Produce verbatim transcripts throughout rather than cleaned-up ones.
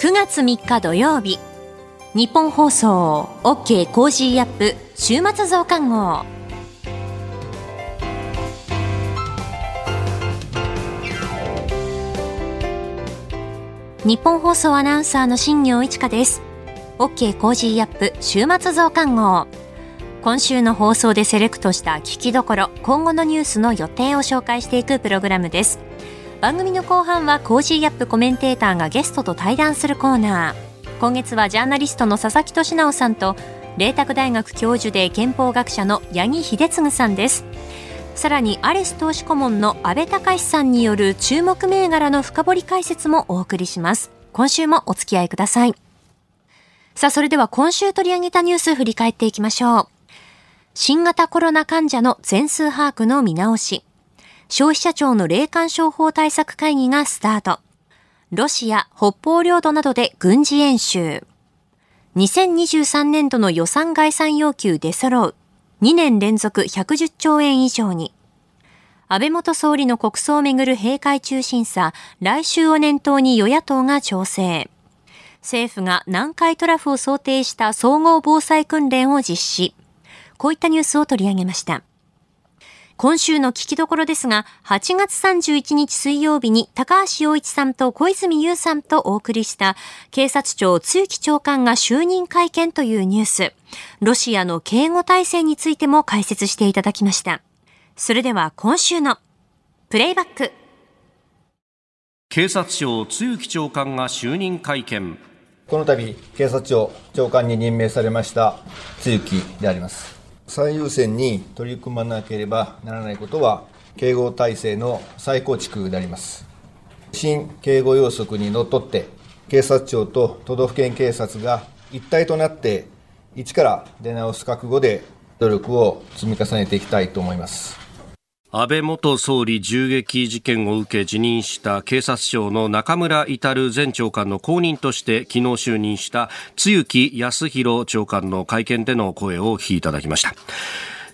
くがつみっか土曜日、日本放送 OK コージーアップ週末増刊号。日本放送アナウンサーの新業一華です。 OK コージーアップ週末増刊号、今週の放送でセレクトした聞きどころ、今後のニュースの予定を紹介していくプログラムです。番組の後半はコージーアップコメンテーターがゲストと対談するコーナー。今月はジャーナリストの佐々木俊直さんと麗澤大学教授で憲法学者の八木秀次さんです。さらにアレス投資顧問の阿部隆さんによる注目銘柄の深掘り解説もお送りします。今週もお付き合いください。さあ、それでは今週取り上げたニュース振り返っていきましょう。新型コロナ患者の全数把握の見直し、消費者庁の霊感商法対策会議がスタート。ロシア、北方領土などで軍事演習。にせんにじゅうさんねん度の予算概算要求出揃う。にねん連続ひゃくじゅっちょうえん以上に。安倍元総理の国葬をめぐる閉会中審査、来週を念頭に与野党が調整。政府が南海トラフを想定した総合防災訓練を実施。こういったニュースを取り上げました。今週の聞きどころですが、はちがつさんじゅういちにち水曜日に高橋洋一さんと小泉悠さんとお送りした警察庁露木長官が就任会見というニュース、ロシアの警護体制についても解説していただきました。それでは今週のプレイバック。警察庁露木長官が就任会見。この度警察庁長官に任命されました露木であります。最優先に取り組まなければならないことは、警護体制の再構築であります。新警護要則にのっとって、警察庁と都道府県警察が一体となって、一から出直す覚悟で努力を積み重ねていきたいと思います。安倍元総理銃撃事件を受け辞任した警察庁の中村格前長官の後任として昨日就任した露木康浩長官の会見での声をお聞きいただきました。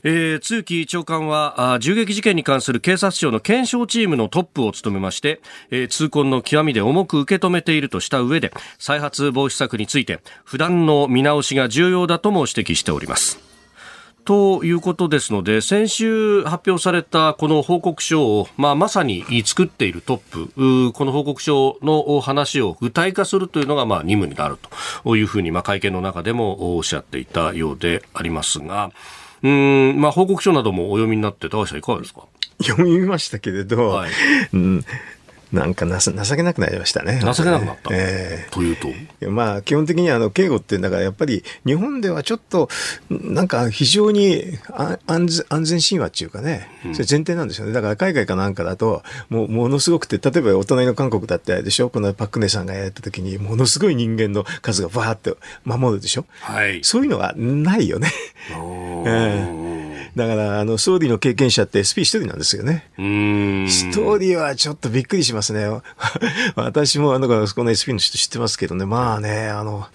えー、露木長官は銃撃事件に関する警察庁の検証チームのトップを務めまして、えー、痛恨の極みで重く受け止めているとした上で、再発防止策について不断の見直しが重要だとも指摘しておりますということですので、先週発表されたこの報告書を、まあ、まさに作っているトップ、この報告書の話を具体化するというのがまあ任務になるというふうに、まあ、会見の中でもおっしゃっていたようでありますが、うーん、まあ、報告書などもお読みになって高橋さんいかがですか？読みましたけれど、はい、うんなんかな情けなくなりましたね。情けなくなった、えー、というと、まあ、基本的にあの警護ってだからやっぱり日本ではちょっとなんか非常に安全神話っていうかね、うん、それ前提なんでしょうね。だから海外かなんかだともうものすごくて、例えばお隣の韓国だってあれでしょ、このパクネさんがやった時にものすごい人間の数がバーって守るでしょ、はい、そういうのはないよね、えー、だからあの総理の経験者って エスピー 一人なんですよね。うーん、ストーリーはちょっとびっくりしましたますね。私もあのこの エスピー の人知ってますけどね、まあね、あの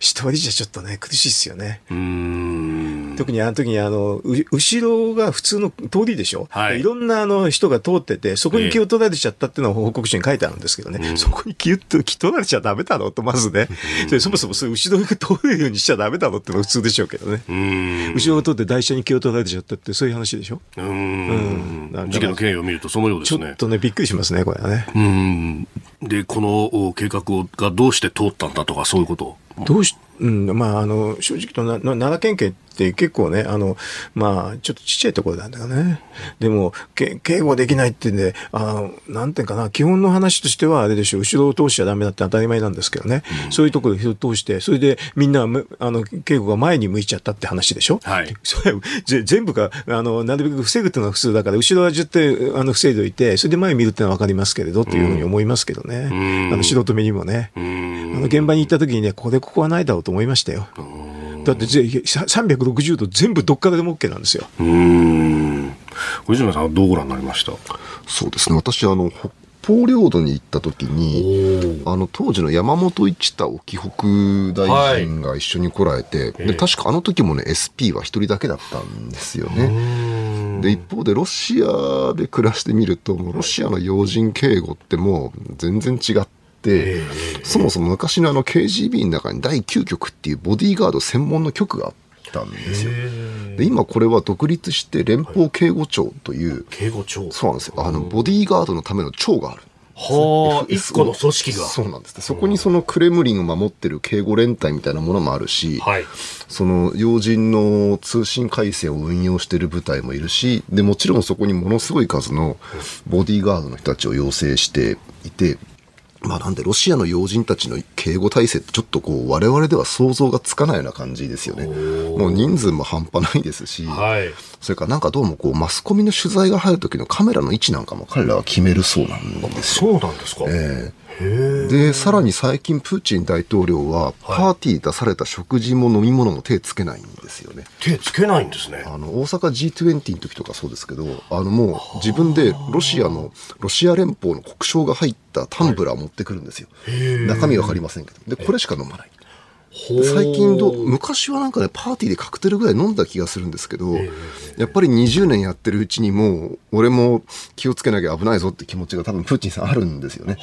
一人じゃちょっとね苦しいですよね。うーん、特にあの時にあの後ろが普通の通りでしょ、はい、いろんなあの人が通ってて、そこに気を取られちゃったっていうのは報告書に書いてあるんですけどね、えー、そこに気を取られちゃダメだろうと、まずね、うん、それそもそもそれ後ろが通るようにしちゃダメだろうっていうのは普通でしょうけどね。うーん、後ろを通って台車に気を取られちゃったって、そういう話でしょ。うーん、うん、事件の経緯を見るとそのようですね。ちょっとねびっくりしますねこれはね。うん、でこの計画がどうして通ったんだとか、そういうことどうし、うん、まあ、あの正直とな奈良県警って結構ね、あの、まあ、ちょっとちっちゃいところなんだよね。でもけ警護できないってんで、あなんていうかな、基本の話としてはあれでしょ、後ろを通しちゃダメだって当たり前なんですけどね、うん、そういうところを通して、それでみんなあの警護が前に向いちゃったって話でしょ、はい、それぜ全部があのなるべく防ぐっていうのは普通だから、後ろは絶対あの防いでおいて、それで前見るっていうのは分かりますけれどっていうふうに思いますけどね、うん、あの素人目にもね、うん、あの現場に行った時にね、ここでここはないだろうと思いましたよ。だってさんびゃくろくじゅうど全部どっからでも OK なんですよ。うーん、小泉さんはどうご覧になりました？そうですね、私あの北方領土に行った時に、あの当時の山本一太沖北大臣が一緒に来られて、はい、で確かあの時もね エスピー は一人だけだったんですよね。で一方でロシアで暮らしてみると、もうロシアの要人警護ってもう全然違ってって、えー、そもそも昔のあの ケージービー の中にだいきゅうきょくっていうボディーガード専門の局があったんですよ。で今これは独立して連邦警護庁という、はい、警護庁、そうなんですよ、あのボディーガードのための庁がある。はあ、一個の組織が。そうなんです。そこにそのクレムリンを守ってる警護連隊みたいなものもあるし、はい、その要人の通信回線を運用している部隊もいるし、でもちろんそこにものすごい数のボディーガードの人たちを養成していて、まあ、なんでロシアの要人たちの警護体制ってちょっとこう我々では想像がつかないような感じですよね。もう人数も半端ないですし、はい、それからなんかどうもこうマスコミの取材が入る時のカメラの位置なんかも彼らは決めるそうなんですよ。そうなんですか、えー、へでさらに最近プーチン大統領はパーティー出された食事も飲み物も手つけないんですよね、はい、手つけないんですね。あの大阪 ジートゥエンティー の時とかそうですけど、あのもう自分でロシアのロシア連邦の国章が入ったタンブラー持ってくるんですよ、はい、中身わかりませんけど、でこれしか飲まない。最近どう昔はなんかねパーティーでカクテルぐらい飲んだ気がするんですけど、やっぱりにじゅうねんやってるうちにもう俺も気をつけなきゃ危ないぞって気持ちが多分プーチンさんあるんですよね。だ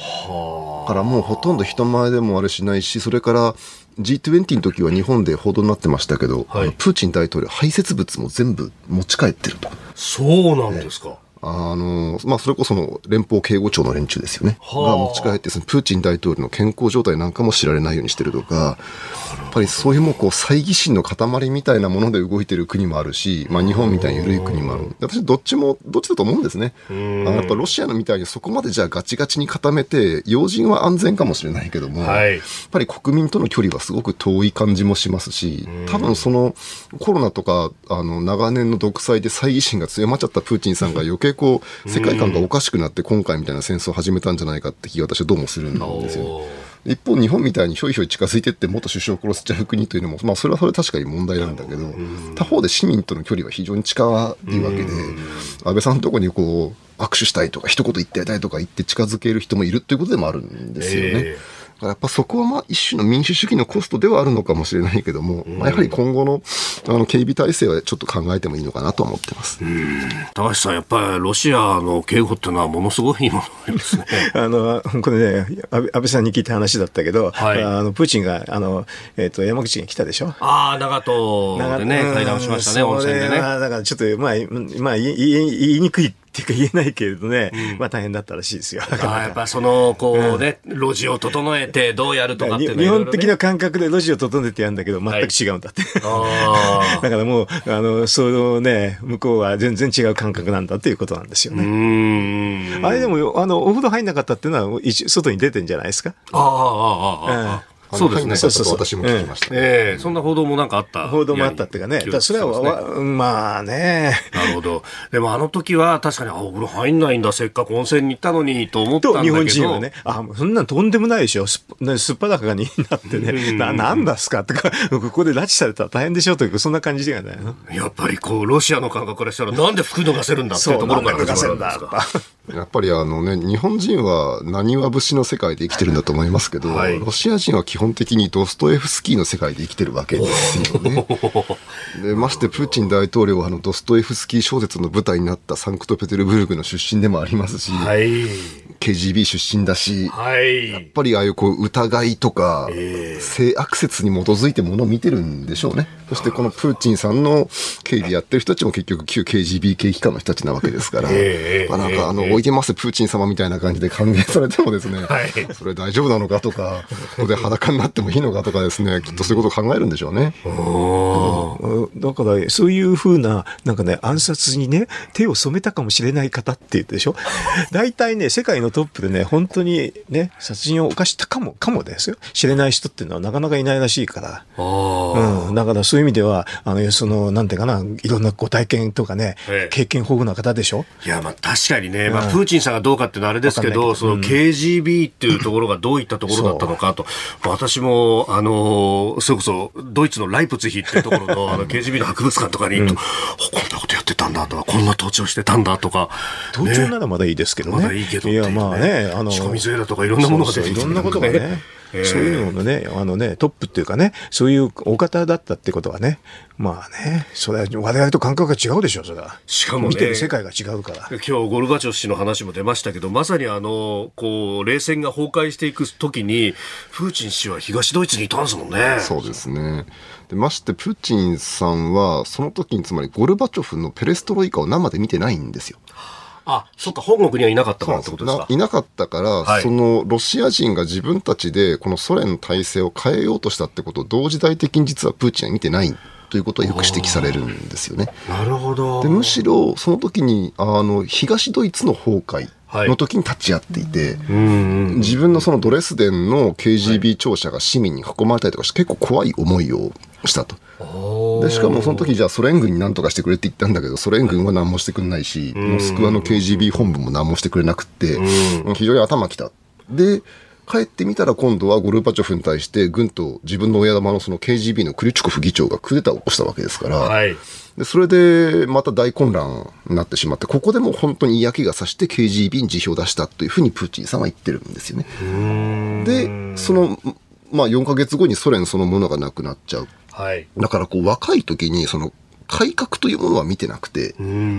からもうほとんど人前でもあれしないし、それから ジートゥエンティー の時は日本で報道になってましたけど、はい、プーチン大統領排泄物も全部持ち帰ってると。そうなんですか、ね、あのまあ、それこその連邦警護庁の連中ですよね、はあ、が持ち帰ってそのプーチン大統領の健康状態なんかも知られないようにしてるとか、やっぱりそういうもうこう猜疑心の塊みたいなもので動いてる国もあるし、まあ、日本みたいに緩い国もある。私どっちもどっちだと思うんですね。あのやっぱロシアのみたいにそこまでじゃあガチガチに固めて要人は安全かもしれないけども、はい、やっぱり国民との距離はすごく遠い感じもしますし、多分そのコロナとかあの長年の独裁で猜疑心が強まっちゃったプーチンさんが余計こう世界観がおかしくなって今回みたいな戦争を始めたんじゃないかって気が私はどうもするんですよ。一方日本みたいにひょいひょい近づいてって元首相を殺しちゃう国というのも、まあ、それはそれ確かに問題なんだけど、他方で市民との距離は非常に近いわけで、安倍さんのところにこう握手したいとか一言言ってやりたいとか言って近づける人もいるということでもあるんですよね、えーやっぱそこはまあ一種の民主主義のコストではあるのかもしれないけども、まあ、やはり今後 の, あの警備体制はちょっと考えてもいいのかなと思ってます。うん、高橋さん、やっぱりロシアの警護っていうのはものすごいものですね。あのこれね、安倍さんに聞いた話だったけど、はい、あのプーチンがあの、えー、と山口に来たでしょ。ああ、長門でね会談しましたね、温泉でね。だからちょっと、まあまあ、言, い言いにくいっていうか言えないけれどね、うん、まあ大変だったらしいですよ。あ、やっぱそのこうね、うん、路地を整えてどうやるとかっていうの、ね、日本的な感覚で路地を整えてやるんだけど全く違うんだって、はい、あだからもうあのそのね向こうは全然違う感覚なんだっていうことなんですよね。うーん、あれでもあのお風呂入んなかったっていうのは外に出てんじゃないですか。ああああああ、うん、そうですね。そうそうそう。私も聞きました。ええ、そんな報道もなんかあった。報道もあったっていうかね。それは、まあね。なるほど。でもあの時は確かに、あ、お風呂入んないんだ、せっかく温泉に行ったのに、と思ったんだけど。日本人はね、あ、そんなんとんでもないでしょ。すっぱだかになってね、な、なんだっすかとか、ここで拉致されたら大変でしょという、そんな感じじゃないの。やっぱりこう、ロシアの感覚からしたら、なんで服脱がせるんだっていうところから始まるんですか。やっぱりあのね、日本人は何は節の世界で生きてるんだと思いますけど、はい、ロシア人は基本的にドストエフスキーの世界で生きてるわけですよね。でましてプーチン大統領はあのドストエフスキー小説の舞台になったサンクトペテルブルクの出身でもありますし、はい、ケージービー 出身だし、はい、やっぱりああいうこう疑いとか、えー、性悪説に基づいてものを見てるんでしょうね。そしてこのプーチンさんの警備やってる人たちも結局旧 ケージービー 系機関の人たちなわけですから、えーまあ、なんかあの、えーおいでますプーチン様みたいな感じで歓迎されてもですね、はい、それ大丈夫なのかとか、ここで裸になってもいいのかとかですね、きっとそういうことを考えるんでしょうね。うん、だからそういうふうな、なんかね、暗殺にね、手を染めたかもしれない方って言ってでしょ。大体ね、世界のトップでね、本当にね、殺人を犯したかも、かもですよ。知れない人っていうのはなかなかいないらしいから。あ、うん、だからそういう意味では、あの、その、なんていうかな、いろんなご体験とかね、経験豊富な方でしょ。いや、まあ確かにね、まあプーチンさんがどうかっていうのはあれですけど、うん、その ケージービー っていうところがどういったところだったのかと、私もあのそれこそドイツのライプツヒっていうところの、 あの ケージービー の博物館とかに、うん、こんなことやってたんだとか、こんな盗聴してたんだとか、盗聴ならまだいいですけどね、まだいいけどっていうね、いやまあね、あの仕込み杖だとかいろんなものが出てきて、いろんなことがね。そういうののね、あのね、トップっていうかね、そういうお方だったってことはね、まあね、それは我々と感覚が違うでしょ、それは。しかもね、見てる世界が違うから。今日ゴルバチョフ氏の話も出ましたけど、まさにあの、こう、冷戦が崩壊していくときに、プーチン氏は東ドイツにいたんですもんね。そうですね。でまして、プーチンさんは、その時につまりゴルバチョフのペレストロイカを生で見てないんですよ。あ、そっか、本国にはいなかったからってことですか。いなかったから、はい、そのロシア人が自分たちでこのソ連の体制を変えようとしたってことを同時代的に実はプーチンは見てないということはよく指摘されるんですよね。なるほど。でむしろその時にあの東ドイツの崩壊の時に立ち会っていて、はい、自分のそのドレスデンの ケージービー 庁舎が市民に囲まれたりとかして、はい、結構怖い思いをしたと。でしかもその時じゃあソ連軍に何とかしてくれって言ったんだけど、ソ連軍は何もしてくれないし、モスクワの ケージービー 本部も何もしてくれなくて、非常に頭きた。で帰ってみたら今度はゴルバチョフに対して軍と自分の親玉のその ケージービー のクリュチュコフ議長がクーデターを起こしたわけですから、はい、でそれでまた大混乱になってしまって、ここでも本当に嫌気がさして ケージービー に辞表を出したというふうにプーチンさんは言ってるんですよね。でその、まあ、よんかげつごにソ連そのものがなくなっちゃう。はい、だからこう若い時にその改革というものは見てなくて、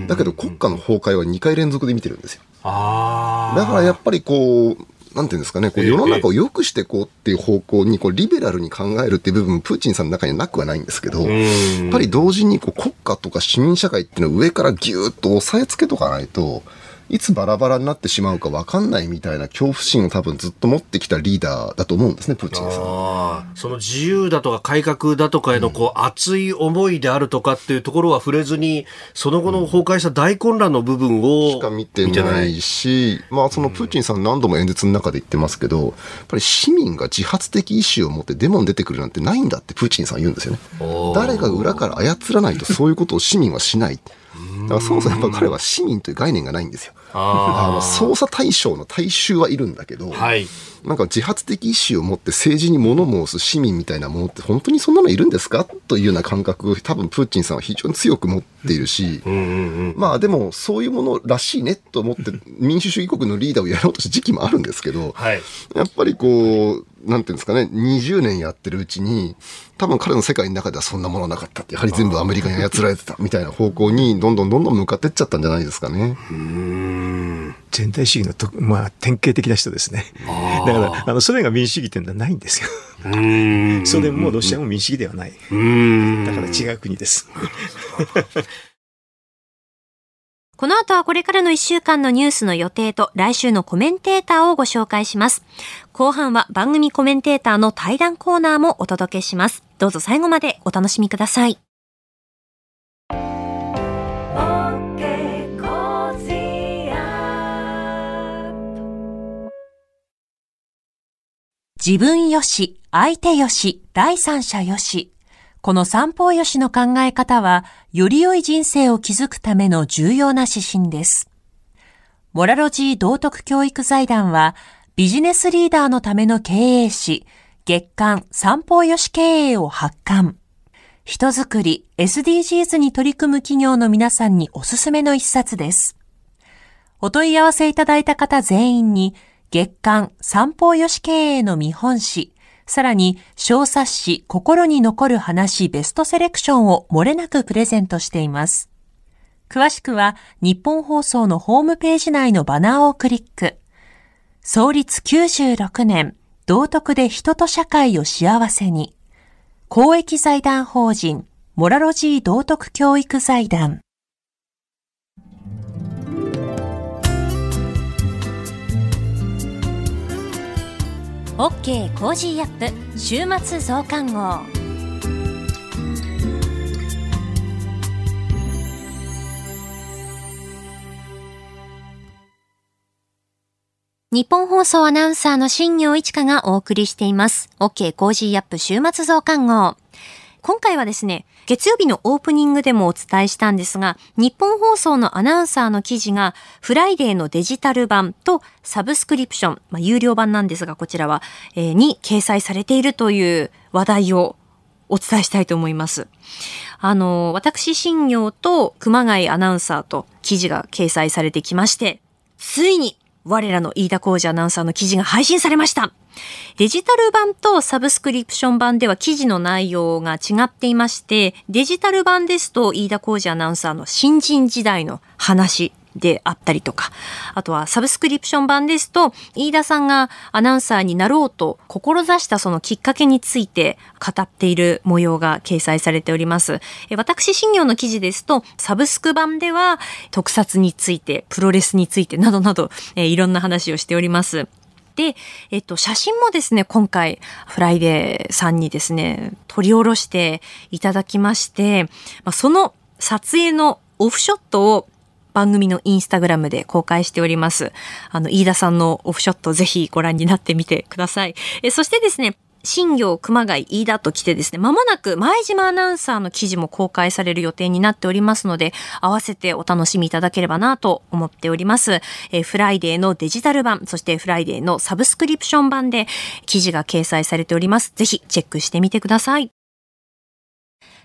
だけど国家の崩壊はにかい連続で見てるんですよ。あ、だからやっぱりこうなんていうんですかね、こう世の中を良くしていこうっていう方向にこうリベラルに考えるっていう部分もプーチンさんの中にはなくはないんですけど、やっぱり同時にこう国家とか市民社会っていうのを上からギューッと押さえつけとかないといつバラバラになってしまうか分かんないみたいな恐怖心を多分ずっと持ってきたリーダーだと思うんですね、プーチンさん。あ、その自由だとか改革だとかへのこう、うん、熱い思いであるとかっていうところは触れずに、その後の崩壊した大混乱の部分を、うん、しか見てないし、まあ、そのプーチンさん何度も演説の中で言ってますけど、やっぱり市民が自発的意思を持ってデモに出てくるなんてないんだってプーチンさん言うんですよね。誰か裏から操らないとそういうことを市民はしない。だからそもそもやっぱり彼は市民という概念がないんですよ。ああの捜査対象の大衆はいるんだけど、はい、なんか自発的意思を持って政治に物申す市民みたいなものって本当にそんなのいるんですかというような感覚を多分プーチンさんは非常に強く持っているし、うんうんうん、まあでもそういうものらしいねと思って民主主義国のリーダーをやろうとした時期もあるんですけど、はい、やっぱりこうなんていうんですかね、にじゅうねんやってるうちに多分彼の世界の中ではそんなものなかったって、やはり全部アメリカに操られてたみたいな方向にどんどんどんどん向かってっちゃったんじゃないですかね。うーん、全体主義のと、まあ、典型的な人ですね。だからあのソ連が民主主義っていうのはないんですよ。うーん、ソ連もロシアも民主主義ではない。うーん、だから違う国です。この後はこれからのいっしゅうかんのニュースの予定と来週のコメンテーターをご紹介します。後半は番組コメンテーターの対談コーナーもお届けします。どうぞ最後までお楽しみください。自分よし、相手よし、第三者よし。この三方よしの考え方は、より良い人生を築くための重要な指針です。モラロジー道徳教育財団は、ビジネスリーダーのための経営誌、月刊三方よし経営を発刊。人づくり、エスディージーズ に取り組む企業の皆さんにおすすめの一冊です。お問い合わせいただいた方全員に、月刊三方よし経営の見本誌、さらに小冊子心に残る話ベストセレクションを漏れなくプレゼントしています。詳しくは日本放送のホームページ内のバナーをクリック。創立きゅうじゅうろくねん、道徳で人と社会を幸せに。公益財団法人モラロジー道徳教育財団。OK コージーアップ週末増刊号。日本放送アナウンサーの新業一華がお送りしています OK コージーアップ週末増刊号。今回はですね、月曜日のオープニングでもお伝えしたんですが、日本放送のアナウンサーの記事がフライデーのデジタル版とサブスクリプション、まあ、有料版なんですがこちらは、えー、に掲載されているという話題をお伝えしたいと思います。あの、私新業と熊谷アナウンサーと記事が掲載されてきまして、ついに我らの飯田浩司アナウンサーの記事が配信されました。デジタル版とサブスクリプション版では記事の内容が違っていまして、デジタル版ですと飯田浩司アナウンサーの新人時代の話であったりとか、あとはサブスクリプション版ですと飯田さんがアナウンサーになろうと志したそのきっかけについて語っている模様が掲載されております。私新業の記事ですとサブスク版では特撮について、プロレスについてなどなどいろんな話をしております。で、えっと、写真もですね、今回フライデーさんにですね撮り下ろしていただきまして、まあ、その撮影のオフショットを番組のインスタグラムで公開しております。あの、飯田さんのオフショットぜひご覧になってみてください。え、そしてですね、新業熊谷飯田と来てですね、まもなく前島アナウンサーの記事も公開される予定になっておりますので、合わせてお楽しみいただければなと思っております。え、フライデーのデジタル版、そしてフライデーのサブスクリプション版で記事が掲載されております。ぜひチェックしてみてください。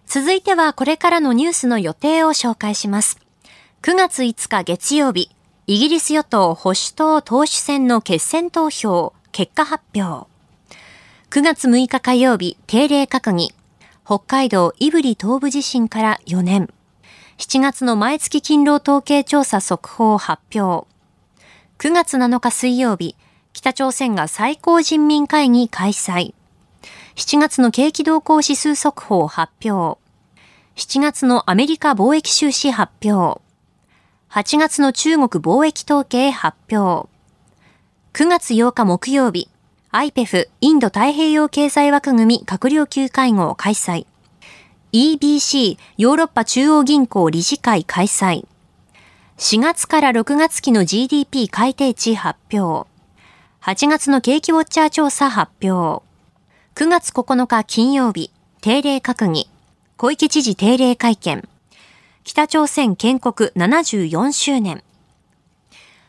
続いてはこれからのニュースの予定を紹介します。くがついつか月曜日、イギリス与党保守党党首選の決選投票、結果発表。くがつむいか火曜日、定例閣議。北海道胆振東部地震からよねん。しちがつの毎月勤労統計調査速報発表。くがつなのか水曜日、北朝鮮が最高人民会議開催。しちがつの景気動向指数速報発表。しちがつのアメリカ貿易収支発表。はちがつの中国貿易統計発表。くがつようか木曜日、アイペフ インド太平洋経済枠組み閣僚級会合開催。イービーシー ヨーロッパ中央銀行理事会開催。しがつからろくがつ期の ジーディーピー 改定値発表。はちがつの景気ウォッチャー調査発表。くがつここのか金曜日、定例閣議。小池知事定例会見。北朝鮮建国ななじゅうよんしゅうねん。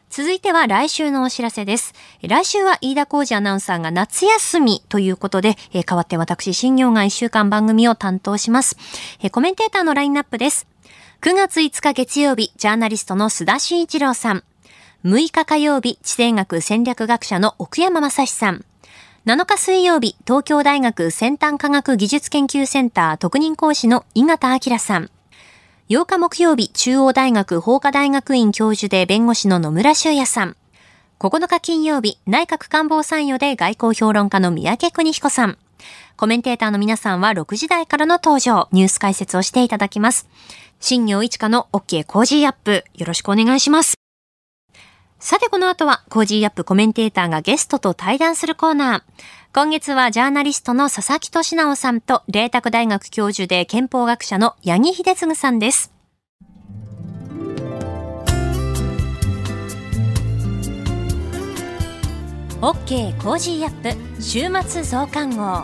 続いては来週のお知らせです。来週は飯田浩司アナウンサーが夏休みということで、え代わって私新業がいっしゅうかん番組を担当します。えコメンテーターのラインナップです。くがついつか月曜日、ジャーナリストの須田慎一郎さん。むいか火曜日、地政学戦略学者の奥山正史さん。なのか水曜日、東京大学先端科学技術研究センター特任講師の井形明さん。ようか木曜日、中央大学法科大学院教授で弁護士の野村修也さん。ここのか金曜日、内閣官房参与で外交評論家の三宅邦彦さん。コメンテーターの皆さんはろくじ台からの登場、ニュース解説をしていただきます。新業一華の OK コージーアップ、よろしくお願いします。さてこの後はコージーアップコメンテーターがゲストと対談するコーナー。今月はジャーナリストの佐々木俊直さんと麗澤大学教授で憲法学者の八木秀次さんです。OK コージーアップ週末増刊号。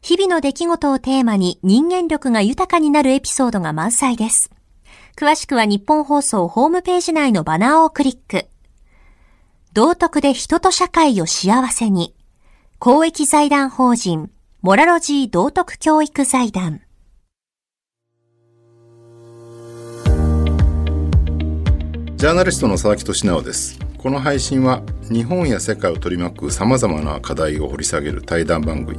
日々の出来事をテーマに人間力が豊かになるエピソードが満載です。詳しくは日本放送ホームページ内のバナーをクリック。道徳で人と社会を幸せに。公益財団法人、モラロジー道徳教育財団。ジャーナリストの佐々木俊直です。この配信は日本や世界を取り巻く様々な課題を掘り下げる対談番組。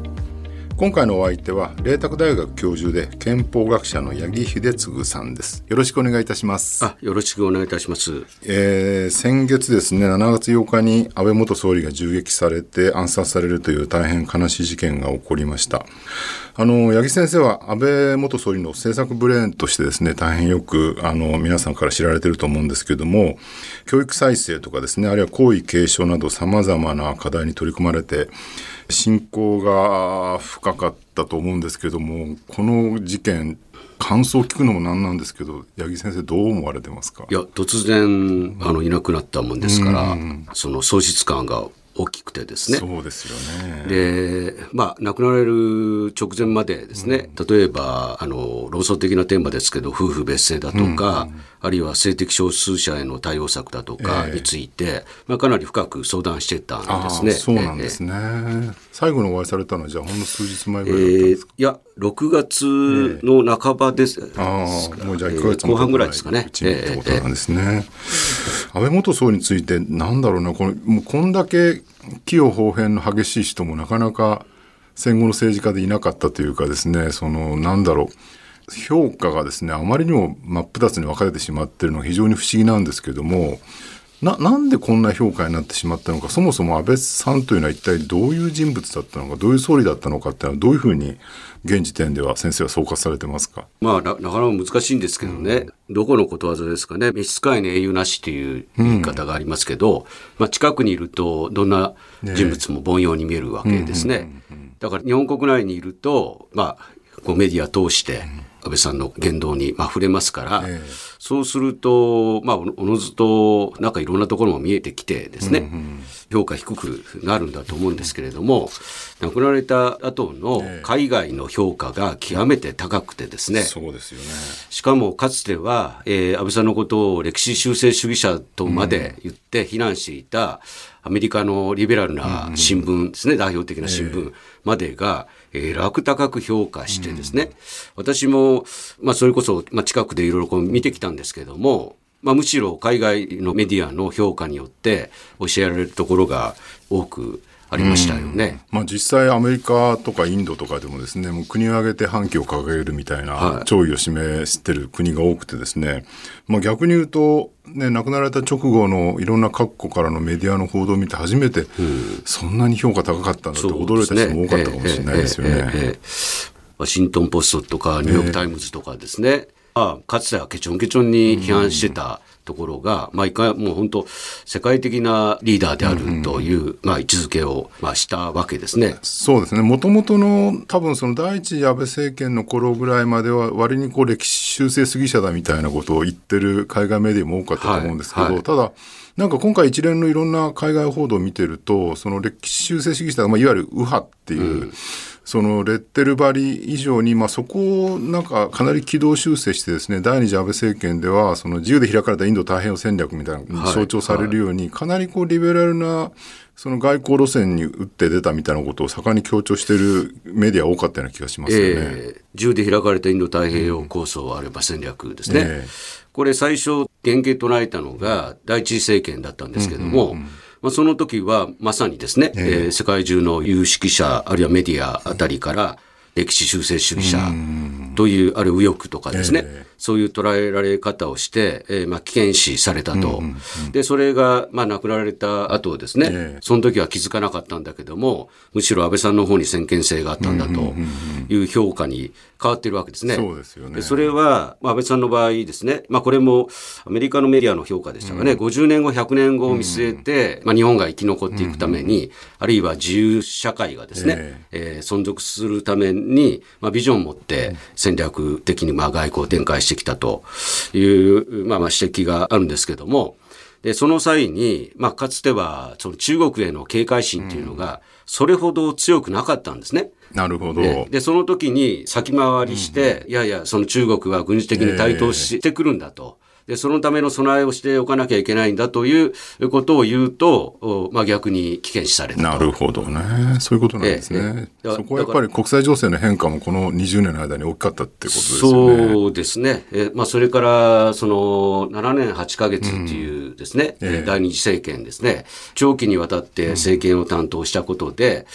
今回のお相手は麗澤大学教授で憲法学者の八木秀次さんです。よろしくお願いいたします。あ、よろしくお願いいたします。えー、先月ですね、しちがつようかに安倍元総理が銃撃されて暗殺されるという大変悲しい事件が起こりました。あの八木先生は安倍元総理の政策ブレーンとしてですね、大変よくあの皆さんから知られていると思うんですけれども、教育再生とかですね、あるいは皇位継承などさまざまな課題に取り組まれて。進行が深かったと思うんですけども、この事件感想を聞くのもなんなんですけど、八木先生どう思われてますか？いや、突然あのいなくなったもんですから、うん、その喪失感が大きくてですね。そうですよね。で、まあ、亡くなられる直前までですね、うん、例えばあの論争的なテーマですけど、夫婦別姓だとか、うん、あるいは性的少数者への対応策だとかについて、えーまあ、かなり深く相談してたんですね。そうなんですね、えー、最後のお会いされたのはじゃあほんの数日前ぐらいだったんですか？えー、いやろくがつの半ばです、えー、ああ、もうじゃあいっかげつも後半ぐらいですかね。うちにってことなんですね、えーえー、安倍元総理についてなんだろうな、このもうこんだけ器用方変の激しい人もなかなか戦後の政治家でいなかったというかですね、そのなんだろう、評価がですねあまりにも真っ二つに分かれてしまっているのが非常に不思議なんですけども、 な, なんでこんな評価になってしまったのか、そもそも安倍さんというのは一体どういう人物だったのか、どういう総理だったのかっていうのはどういうふうに現時点では先生は総括されてますか？まあ、な, なかなか難しいんですけどね、うん、どこのことわざですかね、召使いに英雄なしという言い方がありますけど、うんまあ、近くにいるとどんな人物も凡庸に見えるわけですね、うんうんうんうん、だから日本国内にいると、まあ、こうメディア通して安倍さんの言動にまあ触れますから、うん、そうすると、まあ、おのずとなんかいろんなところも見えてきてですね、うんうん、評価低くなるんだと思うんですけれども、亡くなられた後の海外の評価が極めて高くてですね、えー、そうですよね。しかもかつては、えー、安倍さんのことを歴史修正主義者とまで言って非難していたアメリカのリベラルな新聞ですね、うんうん、代表的な新聞までが、えー、えらく高く評価してですね、うん、私も、まあ、それこそ、まあ、近くでいろいろ見てきたんですけれども、まあ、むしろ海外のメディアの評価によって教えられるところが多くありましたよね、うんまあ、実際アメリカとかインドとかでもですね、もう国を挙げて反旗を掲げるみたいな弔意を示している国が多くてですね、はいまあ、逆に言うと、ね、亡くなられた直後のいろんな各国からのメディアの報道を見て初めて、うん、そんなに評価高かったんだって驚いた人も多かったかもしれないですよね。ワシントンポストとかニューヨークタイムズとかですね、えーまあ、かつてはケチョンケチョンに批判してたところが、毎回もう本当世界的なリーダーであるというまあ位置づけをまあしたわけですね。そうですね、もともとの多分その第一次安倍政権の頃ぐらいまでは割にこう歴史修正主義者だみたいなことを言ってる海外メディアも多かったと思うんですけど、はいはい、ただなんか今回一連のいろんな海外報道を見てると、その歴史修正主義者が、まあ、いわゆる右派っていう、うん、そのレッテル張り以上に、まあ、そこをなんかかなり軌道修正してですね、第二次安倍政権ではその自由で開かれたインド太平洋戦略みたいなのに象徴されるように、はいはい、かなりこうリベラルなその外交路線に打って出たみたいなことを盛んに強調しているメディア多かったような気がしますよね、えー、自由で開かれたインド太平洋構想あれば戦略ですね、えー、これ最初原型唱えたのが第一次政権だったんですけども、うんうんうんまあ、その時はまさにですね、えーえー、世界中の有識者あるいはメディアあたりから歴史修正主義者という、うん、あるいは右翼とかですね、えーそういう捉えられ方をして、えーまあ、危険視されたと、うんうんうん、でそれが、まあ、亡くなられた後ですね、えー、その時は気づかなかったんだけども、むしろ安倍さんの方に先見性があったんだという評価に変わっているわけですね。そうですよね。でそれは、まあ、安倍さんの場合ですね、まあ、これもアメリカのメディアの評価でしたがね、うん、ごじゅうねんごひゃくねんごを見据えて、うんまあ、日本が生き残っていくために、うん、あるいは自由社会がですね、えーえー、存続するために、まあ、ビジョンを持って戦略的にまあ外交を展開してしてきたという、まあ、まあ指摘があるんですけども、でその際に、まあ、かつてはその中国への警戒心というのがそれほど強くなかったんですね、うん、なるほど。 で, でその時に先回りして、うん、いやいやその中国は軍事的に台頭してくるんだと、えー、でそのための備えをしておかなきゃいけないんだということを言うと、まあ、逆に危険視されたと。なるほどね、そういうことなんですね、えーえー、そこはやっぱり国際情勢の変化もこのにじゅうねんの間に大きかったってことですよね。そうですね、えーまあ、それからそのななねんはちかげつっていうですね、うんねえー、第二次政権ですね、長期にわたって政権を担当したことで、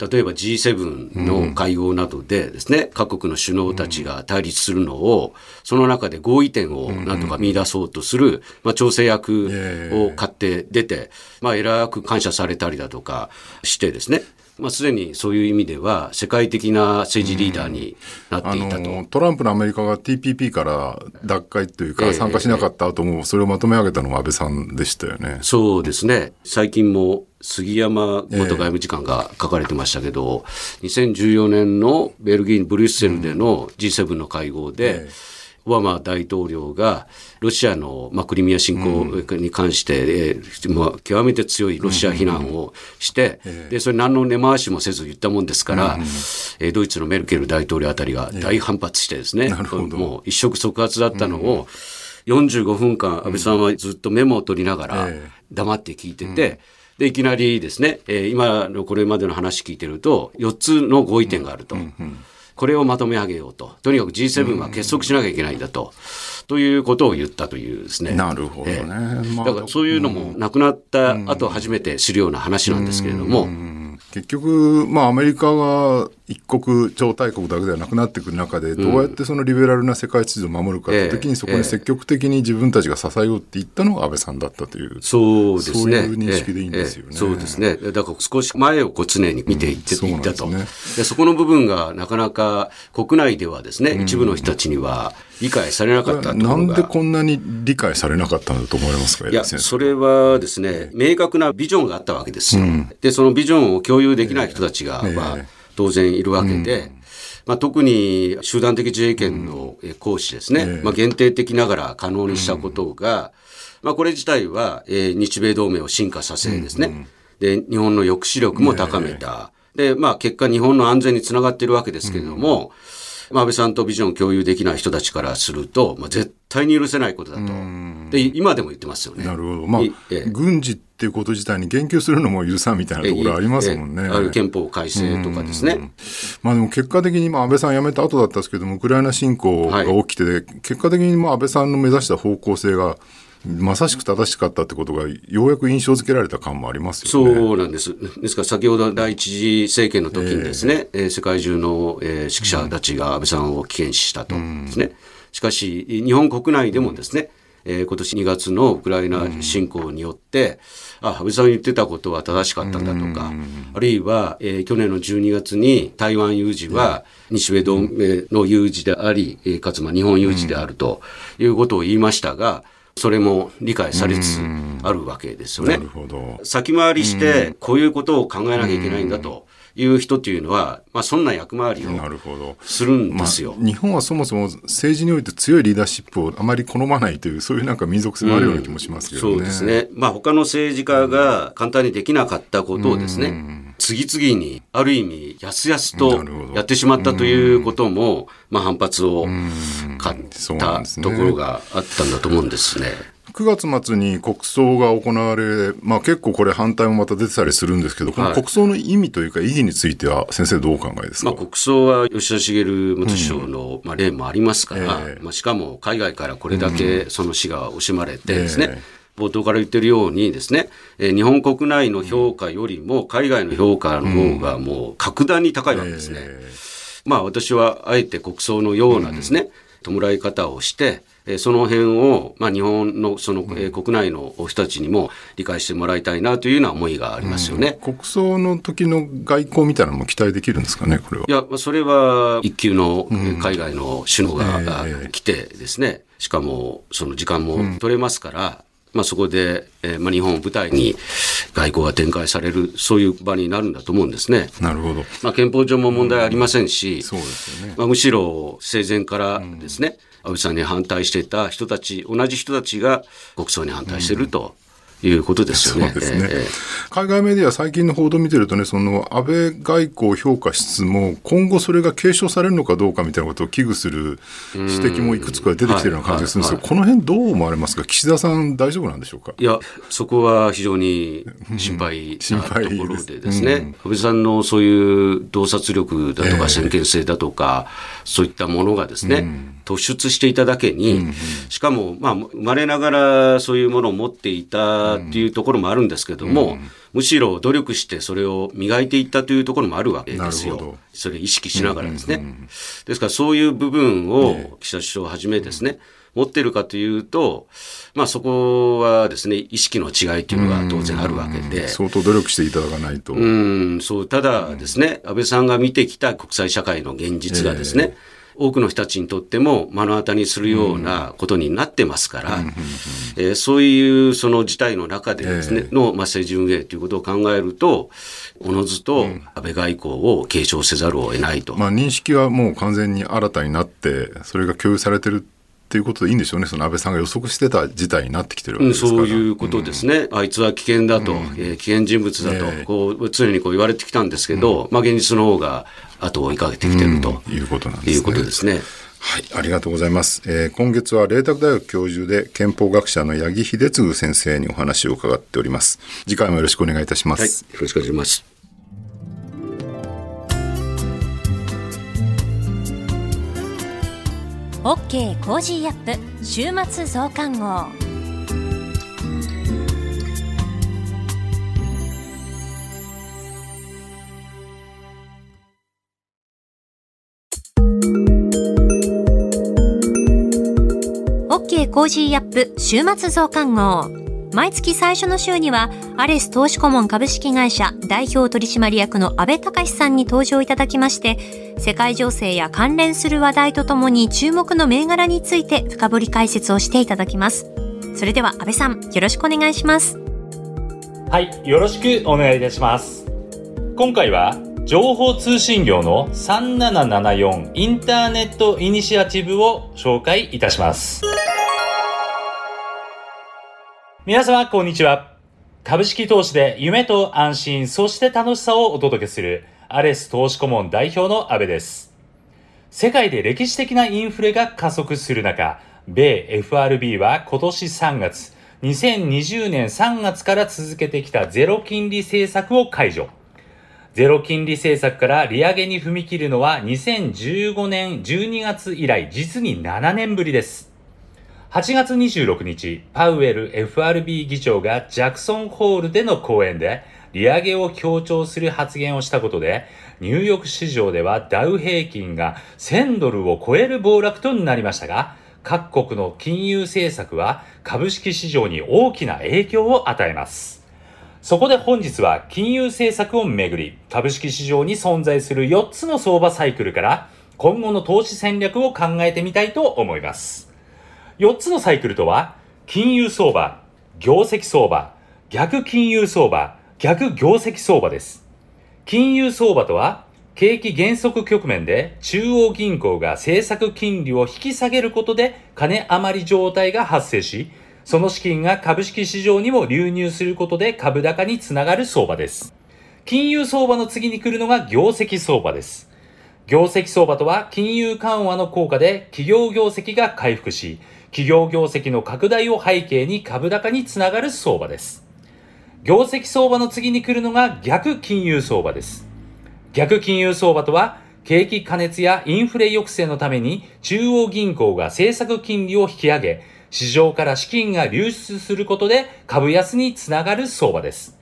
うん、例えば ジーセブン の会合などでですね、うん、各国の首脳たちが対立するのをその中で合意点をなんとか見出そうとする、うんまあ、調整役を買って出て、えーまあ、偉く感謝されたりだとかしてですね、まあ、すでにそういう意味では世界的な政治リーダーになっていたと、うん、あのトランプのアメリカが ティーピーピー から脱会というか、えー、参加しなかった後もそれをまとめ上げたのは安倍さんでしたよね。そうですね。最近も杉山元外務次官が書かれてましたけど、えー、にせんじゅうよねんのベルギー・ブリュッセルでの ジーセブン の会合で、うんえーオバマ大統領がロシアの、まあ、クリミア侵攻に関して、うんえーまあ、極めて強いロシア非難をして、うんうんうん、でそれ何の根回しもせず言ったもんですから、うんうんえー、ドイツのメルケル大統領あたりが大反発してですね、えー、もう一触即発だったのを、うん、よんじゅうごふんかん安倍さんはずっとメモを取りながら黙って聞いてて、うんえーうんでいきなりですね、えー、今のこれまでの話聞いてるとよっつの合意点があると、うんうんうんこれをまとめ上げようと、とにかく ジーセブン は結束しなきゃいけないんだと、うん、ということを言ったというですね。なるほどね。えーまあ、だからそういうのも亡くなった後初めて知るような話なんですけれども、うんうん、結局、まあ、アメリカが一国超大国だけではなくなってくる中で、どうやってそのリベラルな世界秩序を守るかという時に、うん、そこに積極的に自分たちが支えようって言ったのが安倍さんだったという、そうですね、そういう認識でいいんですよね。ええええ、そうですね。だから少し前をこう常に見ていって、うん、いったと。そうなんですね。で、そこの部分がなかなか国内ではですね、一部の人たちには理解されなかったところが、なんでこんなに理解されなかったんだと思われますか？いや、それはですね、明確なビジョンがあったわけですよ、うん、でそのビジョンを共有できない人たちが、えーまあ、当然いるわけで、えーまあ、特に集団的自衛権の行使ですね、うんえーまあ、限定的ながら可能にしたことが、うんまあ、これ自体は、えー、日米同盟を進化させですね、うんうん、で日本の抑止力も高めた、えーでまあ、結果日本の安全につながっているわけですけれども、うんまあ、安倍さんとビジョンを共有できない人たちからすると、まあ、絶対に許せないことだと、うんで今でも言ってますよね。なるほど、まあええ、軍事っていうこと自体に言及するのも許さんみたいなところありますもんね、ええええ、ある憲法改正とかですね、まあ、でも結果的に安倍さん辞めた後だったんですけども、ウクライナ侵攻が起きて、はい、結果的に安倍さんの目指した方向性がまさしく正しかったってことがようやく印象づけられた感もありますよね。そうなんです。ですから先ほど第一次政権の時にですね、えー、世界中の指揮者たちが安倍さんを危険視したとですね、うん、しかし日本国内でもですね、うんえー、今年にがつのウクライナ侵攻によって、うん、あ安倍さん言ってたことは正しかったんだとか、うん、あるいは、えー、去年のじゅうにがつに台湾有事は日米同盟の有事であり、うん、かつま日本有事であるということを言いましたが、それも理解されつつあるわけですよね。なるほど。先回りしてこういうことを考えなきゃいけないんだという人というのは、まあ、そんな役回りをするんですよ、まあ、日本はそもそも政治において強いリーダーシップをあまり好まないという、そういうなんか民族性もあるような気もしますけどね、うん、そうですね、まあ、他の政治家が簡単にできなかったことをですね、うん、次々にある意味やすやすとやってしまったということも、まあ、反発を買ったところがあったんだと思うんですね。くがつまつに国葬が行われ、まあ、結構これ反対もまた出てたりするんですけど、この国葬の意味というか意義については先生どうお考えですか？はいまあ、国葬は吉田茂元首相のまあ例もありますから、うんえーまあ、しかも海外からこれだけその死が惜しまれてですね、うんえー冒頭から言ってるようにですね、え日本国内の評価よりも海外の評価の方がもう格段に高いわけですね、うんえー、まあ私はあえて国葬のようなですね、うん、弔い方をしてその辺を、まあ、日本 の, その、えー、国内の人たちにも理解してもらいたいなというような思いがありますよね、うん、国葬の時の外交みたいなのも期待できるんですかね？これは、いや、それは一級の海外の首脳が来てですね、うんえー、しかもその時間も取れますから、うんまあ、そこで、えーまあ、日本を舞台に外交が展開される、そういう場になるんだと思うんですね。なるほど、まあ、憲法上も問題ありませんし、うんそうですよねまあ、むしろ生前からですね、うん安倍さんに反対していた人たち、同じ人たちが国葬に反対しているということですよね。そうですね、えー、海外メディア最近の報道を見てるとね、その安倍外交を評価しつつも今後それが継承されるのかどうかみたいなことを危惧する指摘もいくつか出てきてるような感じがするんですけど、はいはいはい、この辺どう思われますか？岸田さん大丈夫なんでしょうか？いや、そこは非常に心配なところでですね、うんうん、安倍さんのそういう洞察力だとか先見性だとか、えー、そういったものがですね、うん突出していただけに、うんうん、しかも、まあ、生まれながらそういうものを持っていたっていうところもあるんですけども、うんうん、むしろ努力してそれを磨いていったというところもあるわけですよ。それ意識しながらですね、うんうんうん、ですからそういう部分を岸田首相をはじめですね、うんうん持ってるかというと、まあそこはですね、意識の違いというのが当然あるわけで。相当努力していただかないと。うん、そう、ただですね、安倍さんが見てきた国際社会の現実がですね、えー、多くの人たちにとっても目の当たりにするようなことになってますから、うんえー、そういうその事態の中でですね、えー、の政治運営ということを考えると、おのずと安倍外交を継承せざるを得ないと。うんまあ、認識はもう完全に新たになって、それが共有されてるということでいいんでしょうね。その安倍さんが予測してた事態になってきてるわけですから、そういうことですね、うん、あいつは危険だと、うんえー、危険人物だと、ね、こう常にこう言われてきたんですけど、うんまあ、現実の方が後を追いかけてきてると、うん、いうことなんですね、いうことですね。はい、ありがとうございます、えー、今月は麗澤大学教授で憲法学者の八木秀次先生にお話を伺っております。次回もよろしくお願いいたします。はい、よろしくお願いします。OK コージーアップ週末増刊号。OK コージーアップ週末増刊号。毎月最初の週にはアレス投資顧問株式会社代表取締役の阿部隆さんに登場いただきまして、世界情勢や関連する話題とともに注目の銘柄について深掘り解説をしていただきます。それでは安倍さん、よろしくお願いします。はい、よろしくお願いいたします。今回は情報通信業のさんななななよんインターネットイニシアチブを紹介いたします。皆様、こんにちは。株式投資で夢と安心、そして楽しさをお届けするアレス投資顧問代表の阿部です。世界で歴史的なインフレが加速する中、米 エフアールビー は今年さんがつ、にせんにじゅうねんさんがつから続けてきたゼロ金利政策を解除。ゼロ金利政策から利上げに踏み切るのはにせんじゅうごねんじゅうにがつ以来、実にななねんぶりです。はちがつにじゅうろくにち、パウエル エフアールビー 議長がジャクソンホールでの講演で、利上げを強調する発言をしたことで、ニューヨーク市場ではダウ平均がせんドルを超える暴落となりましたが、各国の金融政策は株式市場に大きな影響を与えます。そこで本日は金融政策をめぐり、株式市場に存在するよっつの相場サイクルから今後の投資戦略を考えてみたいと思います。よっつのサイクルとは、金融相場、業績相場、逆金融相場、逆業績相場です。金融相場とは、景気減速局面で中央銀行が政策金利を引き下げることで金余り状態が発生し、その資金が株式市場にも流入することで株高につながる相場です。金融相場の次に来るのが業績相場です。業績相場とは、金融緩和の効果で企業業績が回復し、企業業績の拡大を背景に株高につながる相場です。業績相場の次に来るのが逆金融相場です。逆金融相場とは、景気過熱やインフレ抑制のために中央銀行が政策金利を引き上げ、市場から資金が流出することで株安につながる相場です。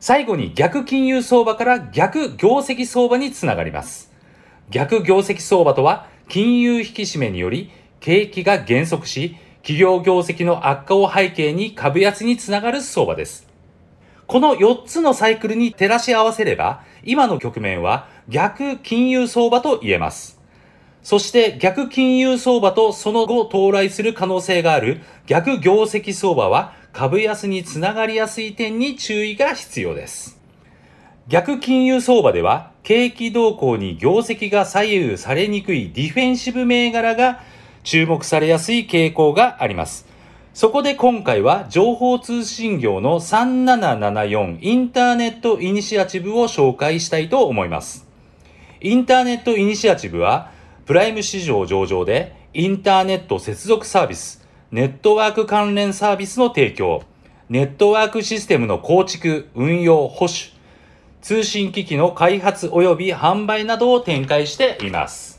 最後に逆金融相場から逆業績相場につながります。逆業績相場とは、金融引き締めにより景気が減速し、企業業績の悪化を背景に株安につながる相場です。このよっつのサイクルに照らし合わせれば、今の局面は逆金融相場と言えます。そして逆金融相場とその後到来する可能性がある逆業績相場は、株安につながりやすい点に注意が必要です。逆金融相場では、景気動向に業績が左右されにくいディフェンシブ銘柄が注目されやすい傾向があります。そこで今回は情報通信業のさんななななよんインターネットイニシアチブを紹介したいと思います。インターネットイニシアチブは、プライム市場上場でインターネット接続サービス、ネットワーク関連サービスの提供、ネットワークシステムの構築、運用、保守、通信機器の開発及び販売などを展開しています。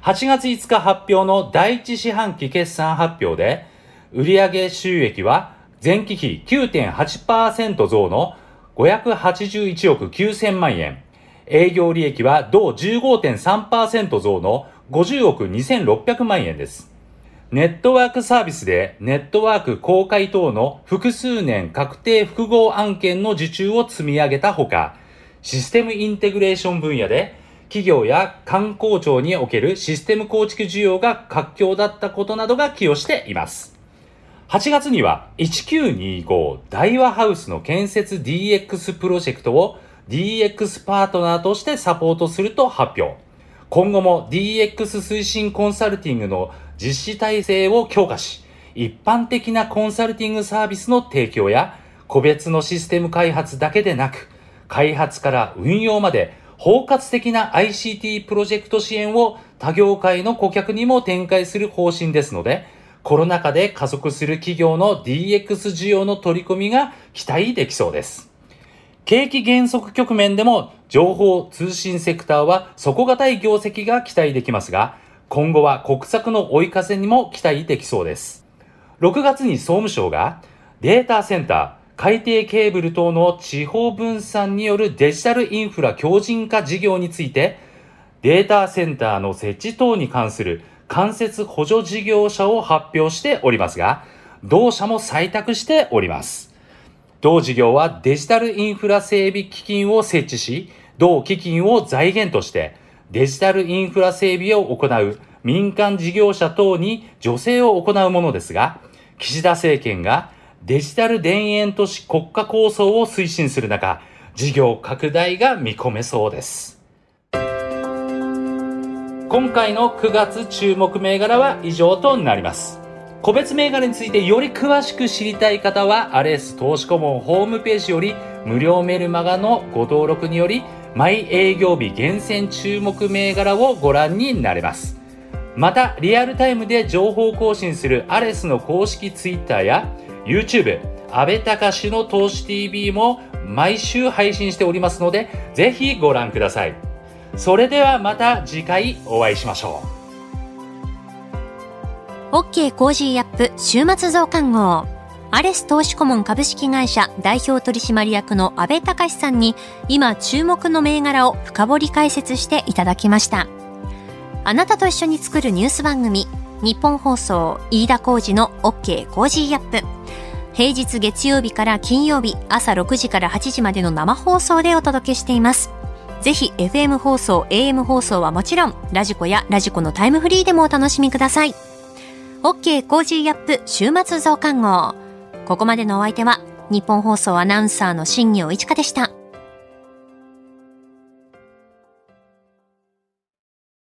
はちがついつか発表のだいいち四半期決算発表で、売上収益は前期比 きゅうてんはちパーセント 増のごひゃくはちじゅういちおくきゅうせんまんえん、営業利益は同 じゅうごてんさんパーセント 増のごじゅうおくにせんろっぴゃくまんえんです。ネットワークサービスでネットワーク公開等の複数年確定複合案件の受注を積み上げたほか、システムインテグレーション分野で企業や官公庁におけるシステム構築需要が活況だったことなどが寄与しています。はちがつにはせんきゅうひゃくにじゅうご大和ハウスの建設 ディーエックス プロジェクトを ディーエックス パートナーとしてサポートすると発表。今後も ディーエックス 推進コンサルティングの実施体制を強化し、一般的なコンサルティングサービスの提供や、個別のシステム開発だけでなく、開発から運用まで包括的な アイシーティー プロジェクト支援を他業界の顧客にも展開する方針ですので、コロナ禍で加速する企業の ディーエックス 需要の取り込みが期待できそうです。景気減速局面でも情報通信セクターは底堅い業績が期待できますが、今後は国策の追い風にも期待できそうです。ろくがつに総務省がデータセンター、海底ケーブル等の地方分散によるデジタルインフラ強靭化事業について、データセンターの設置等に関する間接補助事業者を発表しておりますが、同社も採択しております。同事業はデジタルインフラ整備基金を設置し、同基金を財源としてデジタルインフラ整備を行う民間事業者等に助成を行うものですが、岸田政権がデジタル田園都市国家構想を推進する中、事業拡大が見込めそうです。今回のくがつ注目銘柄は以上となります。個別銘柄についてより詳しく知りたい方は、アレス投資顧問ホームページより無料メルマガのご登録により、毎営業日厳選注目銘柄をご覧になれます。また、リアルタイムで情報更新するアレスの公式ツイッターや YouTube、阿部隆の投資 ティーブイ も毎週配信しておりますので、ぜひご覧ください。それではまた次回お会いしましょう。OK コージーアップ週末増刊号、アレス投資顧問株式会社代表取締役の阿部隆さんに今注目の銘柄を深掘り解説していただきました。あなたと一緒に作るニュース番組、日本放送飯田浩司の OK コージーアップ、平日月曜日から金曜日朝ろくじからはちじまでの生放送でお届けしています。ぜひ エフエム 放送 エーエム 放送はもちろん、ラジコやラジコのタイムフリーでもお楽しみください。OK コージーアップ週末増刊号。ここまでのお相手は日本放送アナウンサーの新業一華でした。